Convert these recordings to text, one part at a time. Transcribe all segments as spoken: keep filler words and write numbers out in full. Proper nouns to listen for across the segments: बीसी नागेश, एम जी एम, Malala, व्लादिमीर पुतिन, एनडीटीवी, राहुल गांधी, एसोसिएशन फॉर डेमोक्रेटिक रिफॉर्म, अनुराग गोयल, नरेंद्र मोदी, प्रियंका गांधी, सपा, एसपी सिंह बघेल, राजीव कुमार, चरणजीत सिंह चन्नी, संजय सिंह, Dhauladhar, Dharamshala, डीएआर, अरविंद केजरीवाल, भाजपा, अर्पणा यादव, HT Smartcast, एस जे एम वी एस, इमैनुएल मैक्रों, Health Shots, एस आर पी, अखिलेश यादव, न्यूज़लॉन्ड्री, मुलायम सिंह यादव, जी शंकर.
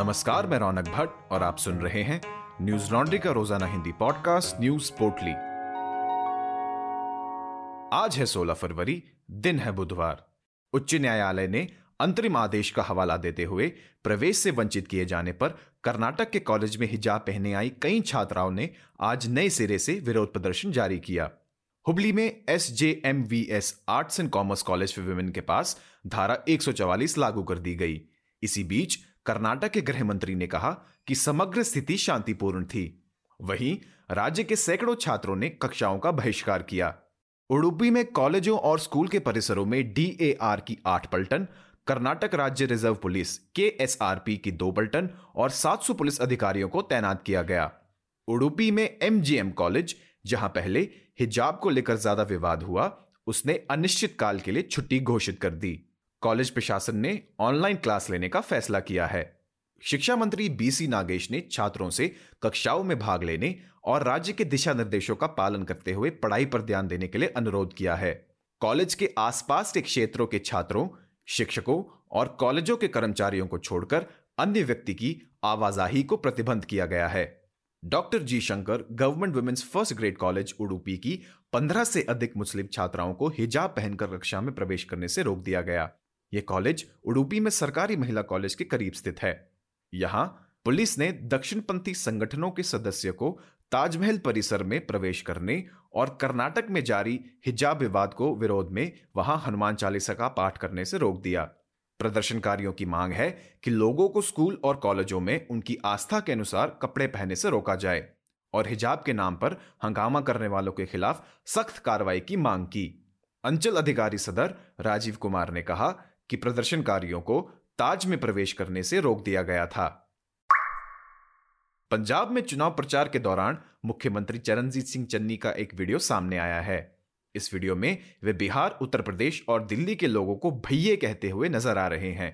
नमस्कार, मैं रौनक भट्ट और आप सुन रहे हैं न्यूज़लॉन्ड्री का रोजाना हिंदी पॉडकास्ट न्यूज़ पोर्टली। आज है सोलह फरवरी, दिन है बुधवार। उच्च न्यायालय ने अंतरिम आदेश का हवाला देते हुए प्रवेश से वंचित किए जाने पर कर्नाटक के कॉलेज में हिजाब पहने आई कई छात्राओं ने आज नए सिरे से विरोध प्रदर्शन जारी किया। हुबली में एस जे एम वी एस arts and commerce college for women के पास धारा एक सौ चवालीस लागू कर दी गई। इसी बीच कर्नाटक के गृह मंत्री ने कहा कि समग्र स्थिति शांतिपूर्ण थी। वहीं राज्य के सैकड़ों छात्रों ने कक्षाओं का बहिष्कार किया। उडुपी में कॉलेजों और स्कूल के परिसरों में डीएआर की आठ पलटन, कर्नाटक राज्य रिजर्व पुलिस के एस आर पी की दो पलटन और सात सौ पुलिस अधिकारियों को तैनात किया गया। उडुपी में एम जी एम कॉलेज, जहां पहले हिजाब को लेकर ज्यादा विवाद हुआ, उसने अनिश्चित काल के लिए छुट्टी घोषित कर दी। कॉलेज प्रशासन ने ऑनलाइन क्लास लेने का फैसला किया है। शिक्षा मंत्री बीसी नागेश ने छात्रों से कक्षाओं में भाग लेने और राज्य के दिशा निर्देशों का पालन करते हुए पढ़ाई पर ध्यान देने के लिए अनुरोध किया है। कॉलेज के आसपास के क्षेत्रों के छात्रों, शिक्षकों और कॉलेजों के कर्मचारियों को छोड़कर अन्य व्यक्ति की आवाजाही को प्रतिबंध किया गया है। Doctor जी शंकर government women's first grade college Udupi की पंद्रह से अधिक मुस्लिम छात्राओं को हिजाब पहनकर कक्षा में प्रवेश करने से रोक दिया गया। यह कॉलेज उडुपी में सरकारी महिला कॉलेज के करीब स्थित है। यहां पुलिस ने दक्षिणपंथी संगठनों के सदस्यों को ताजमहल परिसर में प्रवेश करने और कर्नाटक में जारी हिजाब विवाद को विरोध में वहां हनुमान चालीसा का पाठ करने से रोक दिया। प्रदर्शनकारियों की मांग है कि लोगों को स्कूल और कॉलेजों में उनकी आस्था के अनुसार कपड़े पहनने से रोका जाए और हिजाब के नाम पर हंगामा करने वालों के खिलाफ सख्त कार्रवाई की मांग की। अंचल अधिकारी सदर राजीव कुमार ने कहा कि प्रदर्शनकारियों को ताज में प्रवेश करने से रोक दिया गया था। पंजाब में चुनाव प्रचार के दौरान मुख्यमंत्री चरणजीत सिंह चन्नी का एक वीडियो सामने आया है। इस वीडियो में वे बिहार, उत्तर प्रदेश और दिल्ली के लोगों को भैये कहते हुए नजर आ रहे हैं।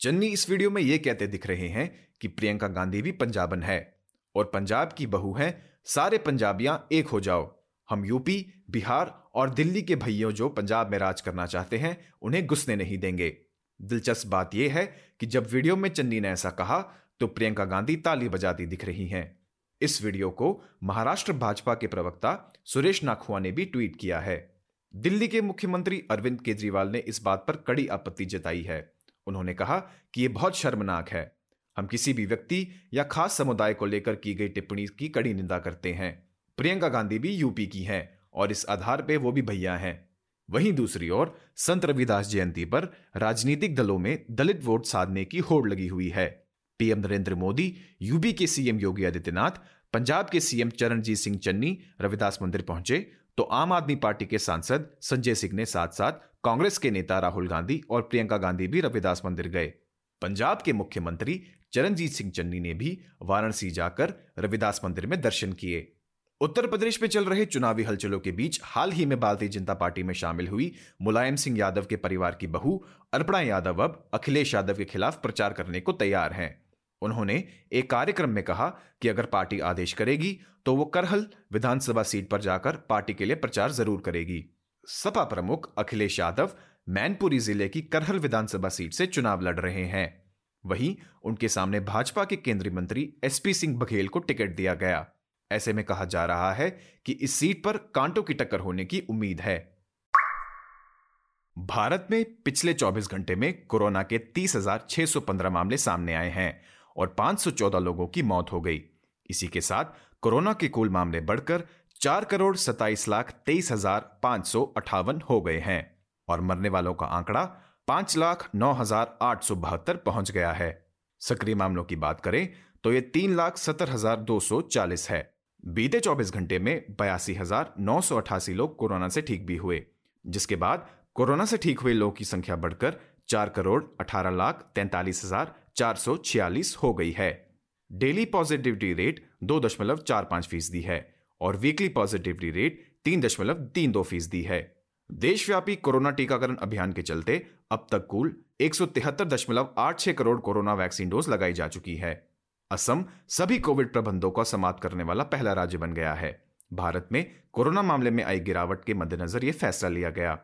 चन्नी इस वीडियो में ये कहते दिख रहे हैं कि प्रियंका गांधी भी पंजाबन है और पंजाब की बहू है। सारे पंजाबियां एक हो जाओ, हम यूपी, बिहार और दिल्ली के भैयों जो पंजाब में राज करना चाहते हैं उन्हें घुसने नहीं देंगे। दिलचस्प बात यह है कि जब वीडियो में चन्नी ने ऐसा कहा तो प्रियंका गांधी ताली बजाती दिख रही हैं। इस वीडियो को महाराष्ट्र भाजपा के प्रवक्ता सुरेश नाखुआ ने भी ट्वीट किया है। दिल्ली के मुख्यमंत्री अरविंद केजरीवाल ने इस बात पर कड़ी आपत्ति जताई है। उन्होंने कहा कि यह बहुत शर्मनाक है। हम किसी भी व्यक्ति या खास समुदाय को लेकर की गई टिप्पणी की कड़ी निंदा करते हैं। प्रियंका गांधी भी यूपी की हैं और इस आधार पर वो भी भैया हैं। वहीं दूसरी ओर संत रविदास जयंती पर राजनीतिक दलों में दलित वोट साधने की होड़ लगी हुई है। पीएम नरेंद्र मोदी, यूपी के सीएम योगी आदित्यनाथ, पंजाब के सीएम चरणजीत सिंह चन्नी रविदास मंदिर पहुंचे तो आम आदमी पार्टी के सांसद संजय सिंह ने साथ साथ कांग्रेस के नेता राहुल गांधी और प्रियंका गांधी भी रविदास मंदिर गए। पंजाब के मुख्यमंत्री चरणजीत सिंह चन्नी ने भी वाराणसी जाकर रविदास मंदिर में दर्शन किए। उत्तर प्रदेश में चल रहे चुनावी हलचलों के बीच हाल ही में भारतीय जनता पार्टी में शामिल हुई मुलायम सिंह यादव के परिवार की बहू अर्पणा यादव अब अखिलेश यादव के खिलाफ प्रचार करने को तैयार हैं। उन्होंने एक कार्यक्रम में कहा कि अगर पार्टी आदेश करेगी तो वो करहल विधानसभा सीट पर जाकर पार्टी के लिए प्रचार जरूर करेगी। सपा प्रमुख अखिलेश यादव मैनपुरी जिले की करहल विधानसभा सीट से चुनाव लड़ रहे हैं। वहीं उनके सामने भाजपा के केंद्रीय मंत्री एसपी सिंह बघेल को टिकट दिया गया। ऐसे में कहा जा रहा है कि इस सीट पर कांटों की टक्कर होने की उम्मीद है। भारत में पिछले चौबीस घंटे में कोरोना के तीस हज़ार छह सौ पंद्रह मामले सामने आए हैं और पांच सौ चौदह लोगों की मौत हो गई। इसी के साथ कोरोना के कुल मामले बढ़कर चार करोड़ सत्ताईस लाख तेईस हजार पांच सौ अट्ठावन हो गए हैं और मरने वालों का आंकड़ा पांच लाख नौ हजार आठ सौ बहत्तर पहुंच गया है। सक्रिय मामलों की बात करें तो यह तीन लाख सत्तर हजार दो सौ चालीस है। बीते चौबीस घंटे में बयासी हजार नौ सौ अठासी लोग कोरोना से ठीक भी हुए, जिसके बाद कोरोना से ठीक हुए लोगों की संख्या बढ़कर चार करोड़ अठारह लाख तैंतालीस हजार चार सौ छियालीस हो गई है। डेली पॉजिटिविटी रेट दो दशमलव चार पांच फीसदी है और वीकली पॉजिटिविटी रेट तीन दशमलव तीन दो फीसदी है। देशव्यापी कोरोना टीकाकरण अभियान के चलते अब तक कुल एक सौ तिहत्तर दशमलव आठ छह करोड़ कोरोना वैक्सीन डोज लगाई जा चुकी है। असम सभी कोविड प्रबंधों का समाप्त करने वाला पहला राज्य बन गया है। भारत में कोरोना मामले में आई गिरावट के मद्देनजर यह फैसला लिया गया।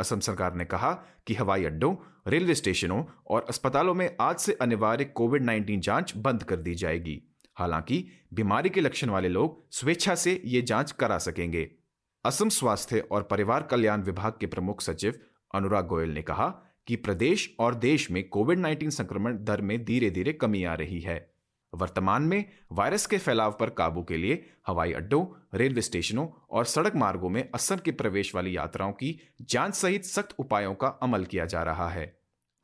असम सरकार ने कहा कि हवाई अड्डों, रेलवे स्टेशनों और अस्पतालों में आज से अनिवार्य कोविड नाइन्टीन जांच बंद कर दी जाएगी। हालांकि बीमारी के लक्षण वाले लोग स्वेच्छा से ये जांच करा सकेंगे। असम स्वास्थ्य और परिवार कल्याण विभाग के प्रमुख सचिव अनुराग गोयल ने कहा कि प्रदेश और देश में कोविड नाइन्टीन संक्रमण दर में धीरे धीरे कमी आ रही है। वर्तमान में वायरस के फैलाव पर काबू के लिए हवाई अड्डों, रेलवे स्टेशनों और सड़क मार्गों में असम के प्रवेश वाली यात्राओं की जांच सहित सख्त उपायों का अमल किया जा रहा है।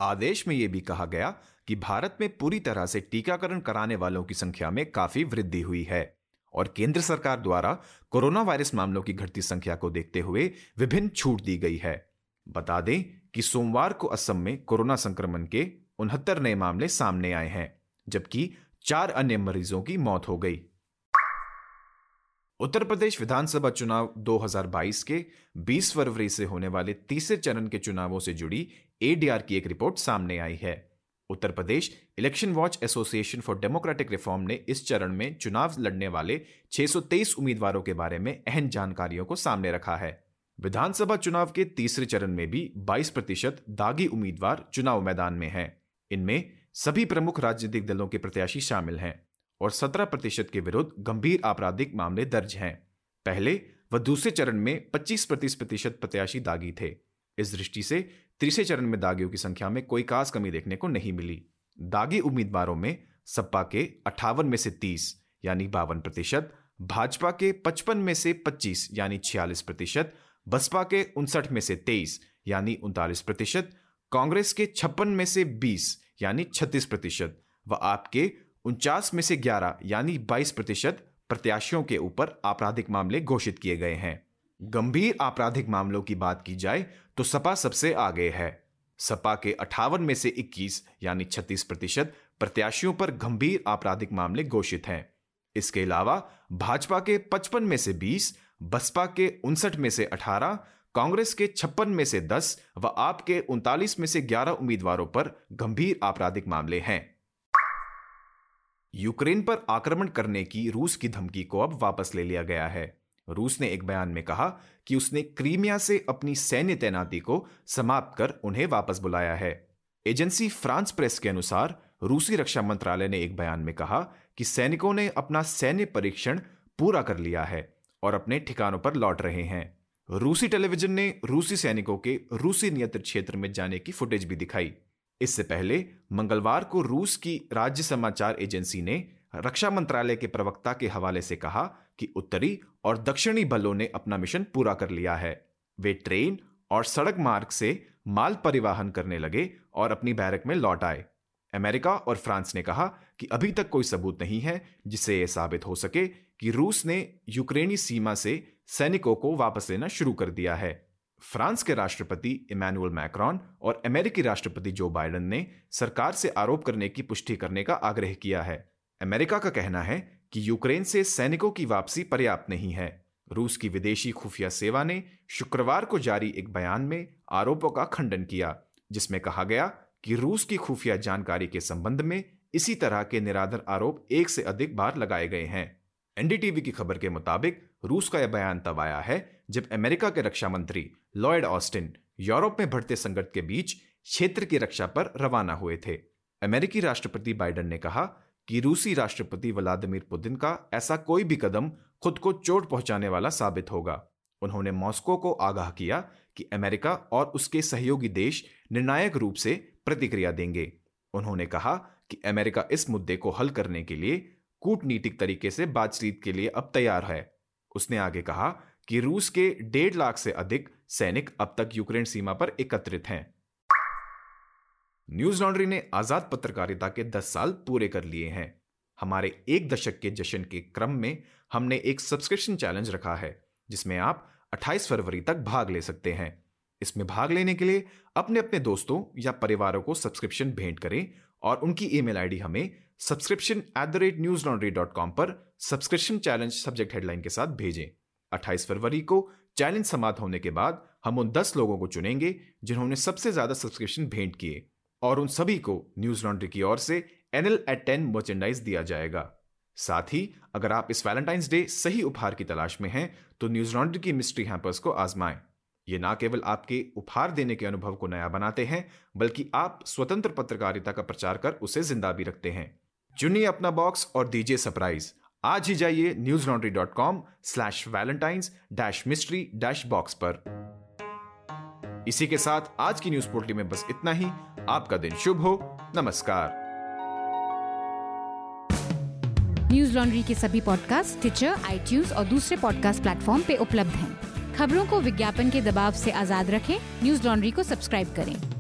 आदेश में यह भी कहा गया कि भारत में पूरी तरह से टीकाकरण कराने वालों की संख्या में काफी वृद्धि हुई है और केंद्र सरकार द्वारा कोरोना वायरस मामलों की घटती संख्या को देखते हुए विभिन्न छूट दी गई है। बता दें कि सोमवार को असम में कोरोना संक्रमण के उनहत्तर नए मामले सामने आए हैं, जबकि चार अन्य मरीजों की मौत हो गई। उत्तर प्रदेश विधानसभा चुनाव दो हज़ार बाईस के बीस फरवरी से होने वाले तीसरे चरण के चुनावों से जुड़ी ए डी आर की एक रिपोर्ट सामने आई है। Uttar Pradesh election watch एसोसिएशन फॉर डेमोक्रेटिक रिफॉर्म ने इस चरण में चुनाव लड़ने वाले छह सौ तेईस उम्मीदवारों के बारे में अहम जानकारियों को सामने रखा है। विधानसभा चुनाव के तीसरे चरण में भी बाईस प्रतिशत दागी उम्मीदवार चुनाव मैदान में हैं। इनमें सभी प्रमुख राजनीतिक दलों के प्रत्याशी शामिल हैं और सत्रह प्रतिशत के विरुद्ध गंभीर आपराधिक मामले दर्ज हैं। पहले व दूसरे चरण में पच्चीस प्रतिशत प्रत्याशी दागी थे। इस दृष्टि से तीसरे चरण में दागियों की संख्या में कोई खास कमी देखने को नहीं मिली। दागी उम्मीदवारों में सपा के अट्ठावन में से तीस यानी बावन प्रतिशत, भाजपा के पचपन में से पच्चीस यानी छियालीस प्रतिशत, बसपा के उनसठ में से तेईस यानी उनतालीस प्रतिशत, कांग्रेस के छप्पन में से बीस यानी छत्तीस प्रतिशत व आपके उनचास में से ग्यारह यानी बाईस प्रतिशत प्रत्याशियों के ऊपर आपराधिक मामले घोषित किए गए हैं। गंभीर आपराधिक मामलों की बात की जाए तो सपा सबसे आगे है। सपा के अट्ठावन में से इक्कीस यानी छत्तीस प्रतिशत प्रत्याशियों पर गंभीर आपराधिक मामले घोषित हैं। इसके अलावा भाजपा के पचपन में से बीस, बसपा के उनसठ में से अठारह, कांग्रेस के छप्पन में से दस व आपके उनतालीस में से ग्यारह उम्मीदवारों पर गंभीर आपराधिक मामले हैं। यूक्रेन पर आक्रमण करने की रूस की धमकी को अब वापस ले लिया गया है। रूस ने एक बयान में कहा कि उसने क्रीमिया से अपनी सैन्य तैनाती को समाप्त कर उन्हें वापस बुलाया है। एजेंसी फ्रांस प्रेस के अनुसार रूसी रक्षा मंत्रालय ने एक बयान में कहा कि सैनिकों ने अपना सैन्य परीक्षण पूरा कर लिया है और अपने ठिकानों पर लौट रहे हैं। रूसी टेलीविजन ने रूसी सैनिकों के रूसी नियंत्रित क्षेत्र में जाने की फुटेज भी दिखाई। इससे पहले मंगलवार को रूस की राज्य समाचार एजेंसी ने रक्षा मंत्रालय के प्रवक्ता के हवाले से कहा कि उत्तरी और दक्षिणी बलों ने अपना मिशन पूरा कर लिया है। वे ट्रेन और सड़क मार्ग से माल परिवहन करने लगे और अपनी बैरक में लौट आए। अमेरिका और फ्रांस ने कहा कि अभी तक कोई सबूत नहीं है जिससे यह साबित हो सके कि रूस ने यूक्रेनी सीमा से सैनिकों को वापस लेना शुरू कर दिया है। फ्रांस के राष्ट्रपति इमैनुएल मैक्रों और अमेरिकी राष्ट्रपति जो बाइडन ने सरकार से आरोप करने की पुष्टि करने का आग्रह किया है। अमेरिका का कहना है कि यूक्रेन से सैनिकों की वापसी पर्याप्त नहीं है। रूस की विदेशी खुफिया सेवा ने शुक्रवार को जारी एक बयान में आरोपों का खंडन किया, जिसमें कहा गया कि रूस की खुफिया जानकारी के संबंध में इसी तरह के निराधार आरोप एक से अधिक बार लगाए गए हैं। एन डी टी वी की खबर के मुताबिक रूस का यह बयान तब आया है जब अमेरिका के रक्षा मंत्री लॉयड ऑस्टिन यूरोप में बढ़ते संकट के बीच क्षेत्र की रक्षा पर रवाना हुए थे। अमेरिकी राष्ट्रपति बाइडन ने कहा कि रूसी राष्ट्रपति व्लादिमीर पुतिन का ऐसा कोई भी कदम खुद को चोट पहुंचाने वाला साबित होगा। उन्होंने मॉस्को को आगाह किया कि अमेरिका और उसके सहयोगी देश निर्णायक रूप से प्रतिक्रिया देंगे। उन्होंने कहा कि अमेरिका इस मुद्दे को हल करने के लिए कूटनीतिक तरीके से बातचीत के लिए अब तैयार है। उसने आगे कहा कि रूस के डेढ़ लाख से अधिक सैनिक अब तक यूक्रेन सीमा पर एकत्रित हैं। न्यूज़लॉन्ड्री ने आजाद पत्रकारिता के दस साल पूरे कर लिए हैं। हमारे एक दशक के जश्न के क्रम में हमने एक सब्सक्रिप्शन चैलेंज रखा है जिसमें आप अट्ठाईस फरवरी तक भाग ले सकते हैं। इसमें भाग लेने के लिए अपने अपने दोस्तों या परिवारों को सब्सक्रिप्शन भेंट करें और उनकी ईमेल आईडी हमें subscription at the rate news laundry dot com पर सब्सक्रिप्शन चैलेंज सब्जेक्ट हेडलाइन के साथ भेजें। अट्ठाईस फरवरी को चैलेंज समाप्त होने के बाद हम उन दस लोगों को चुनेंगे जिन्होंने सबसे ज्यादा सब्सक्रिप्शन भेंट किए और उन सभी को न्यूज लॉन्ड्री की ओर से एनएल एट टेन मर्चेंडाइज दिया जाएगा। साथ ही अगर आप इस वैलेंटाइंस डे सही उपहार की तलाश में हैं तो न्यूज लॉन्ड्री की मिस्ट्री हैम्पर्स को आजमाएं। ये ना केवल आपके उपहार देने के अनुभव को नया बनाते हैं, बल्कि आप स्वतंत्र पत्रकारिता का प्रचार कर उसे जिंदा भी रखते हैं। चुनिए अपना बॉक्स और दीजिए सरप्राइज। आज ही जाइए news laundry dot com slash valentines dash mystery dash box पर। इसी के साथ आज की न्यूज पोर्टली में बस इतना ही। आपका दिन शुभ हो। नमस्कार। न्यूज लॉन्ड्री के सभी पॉडकास्ट टिचर, आईट्यूज और दूसरे पॉडकास्ट प्लेटफॉर्म पे उपलब्ध हैं। खबरों को विज्ञापन के दबाव से आजाद रखें। न्यूज़ लॉन्ड्री को सब्सक्राइब करें।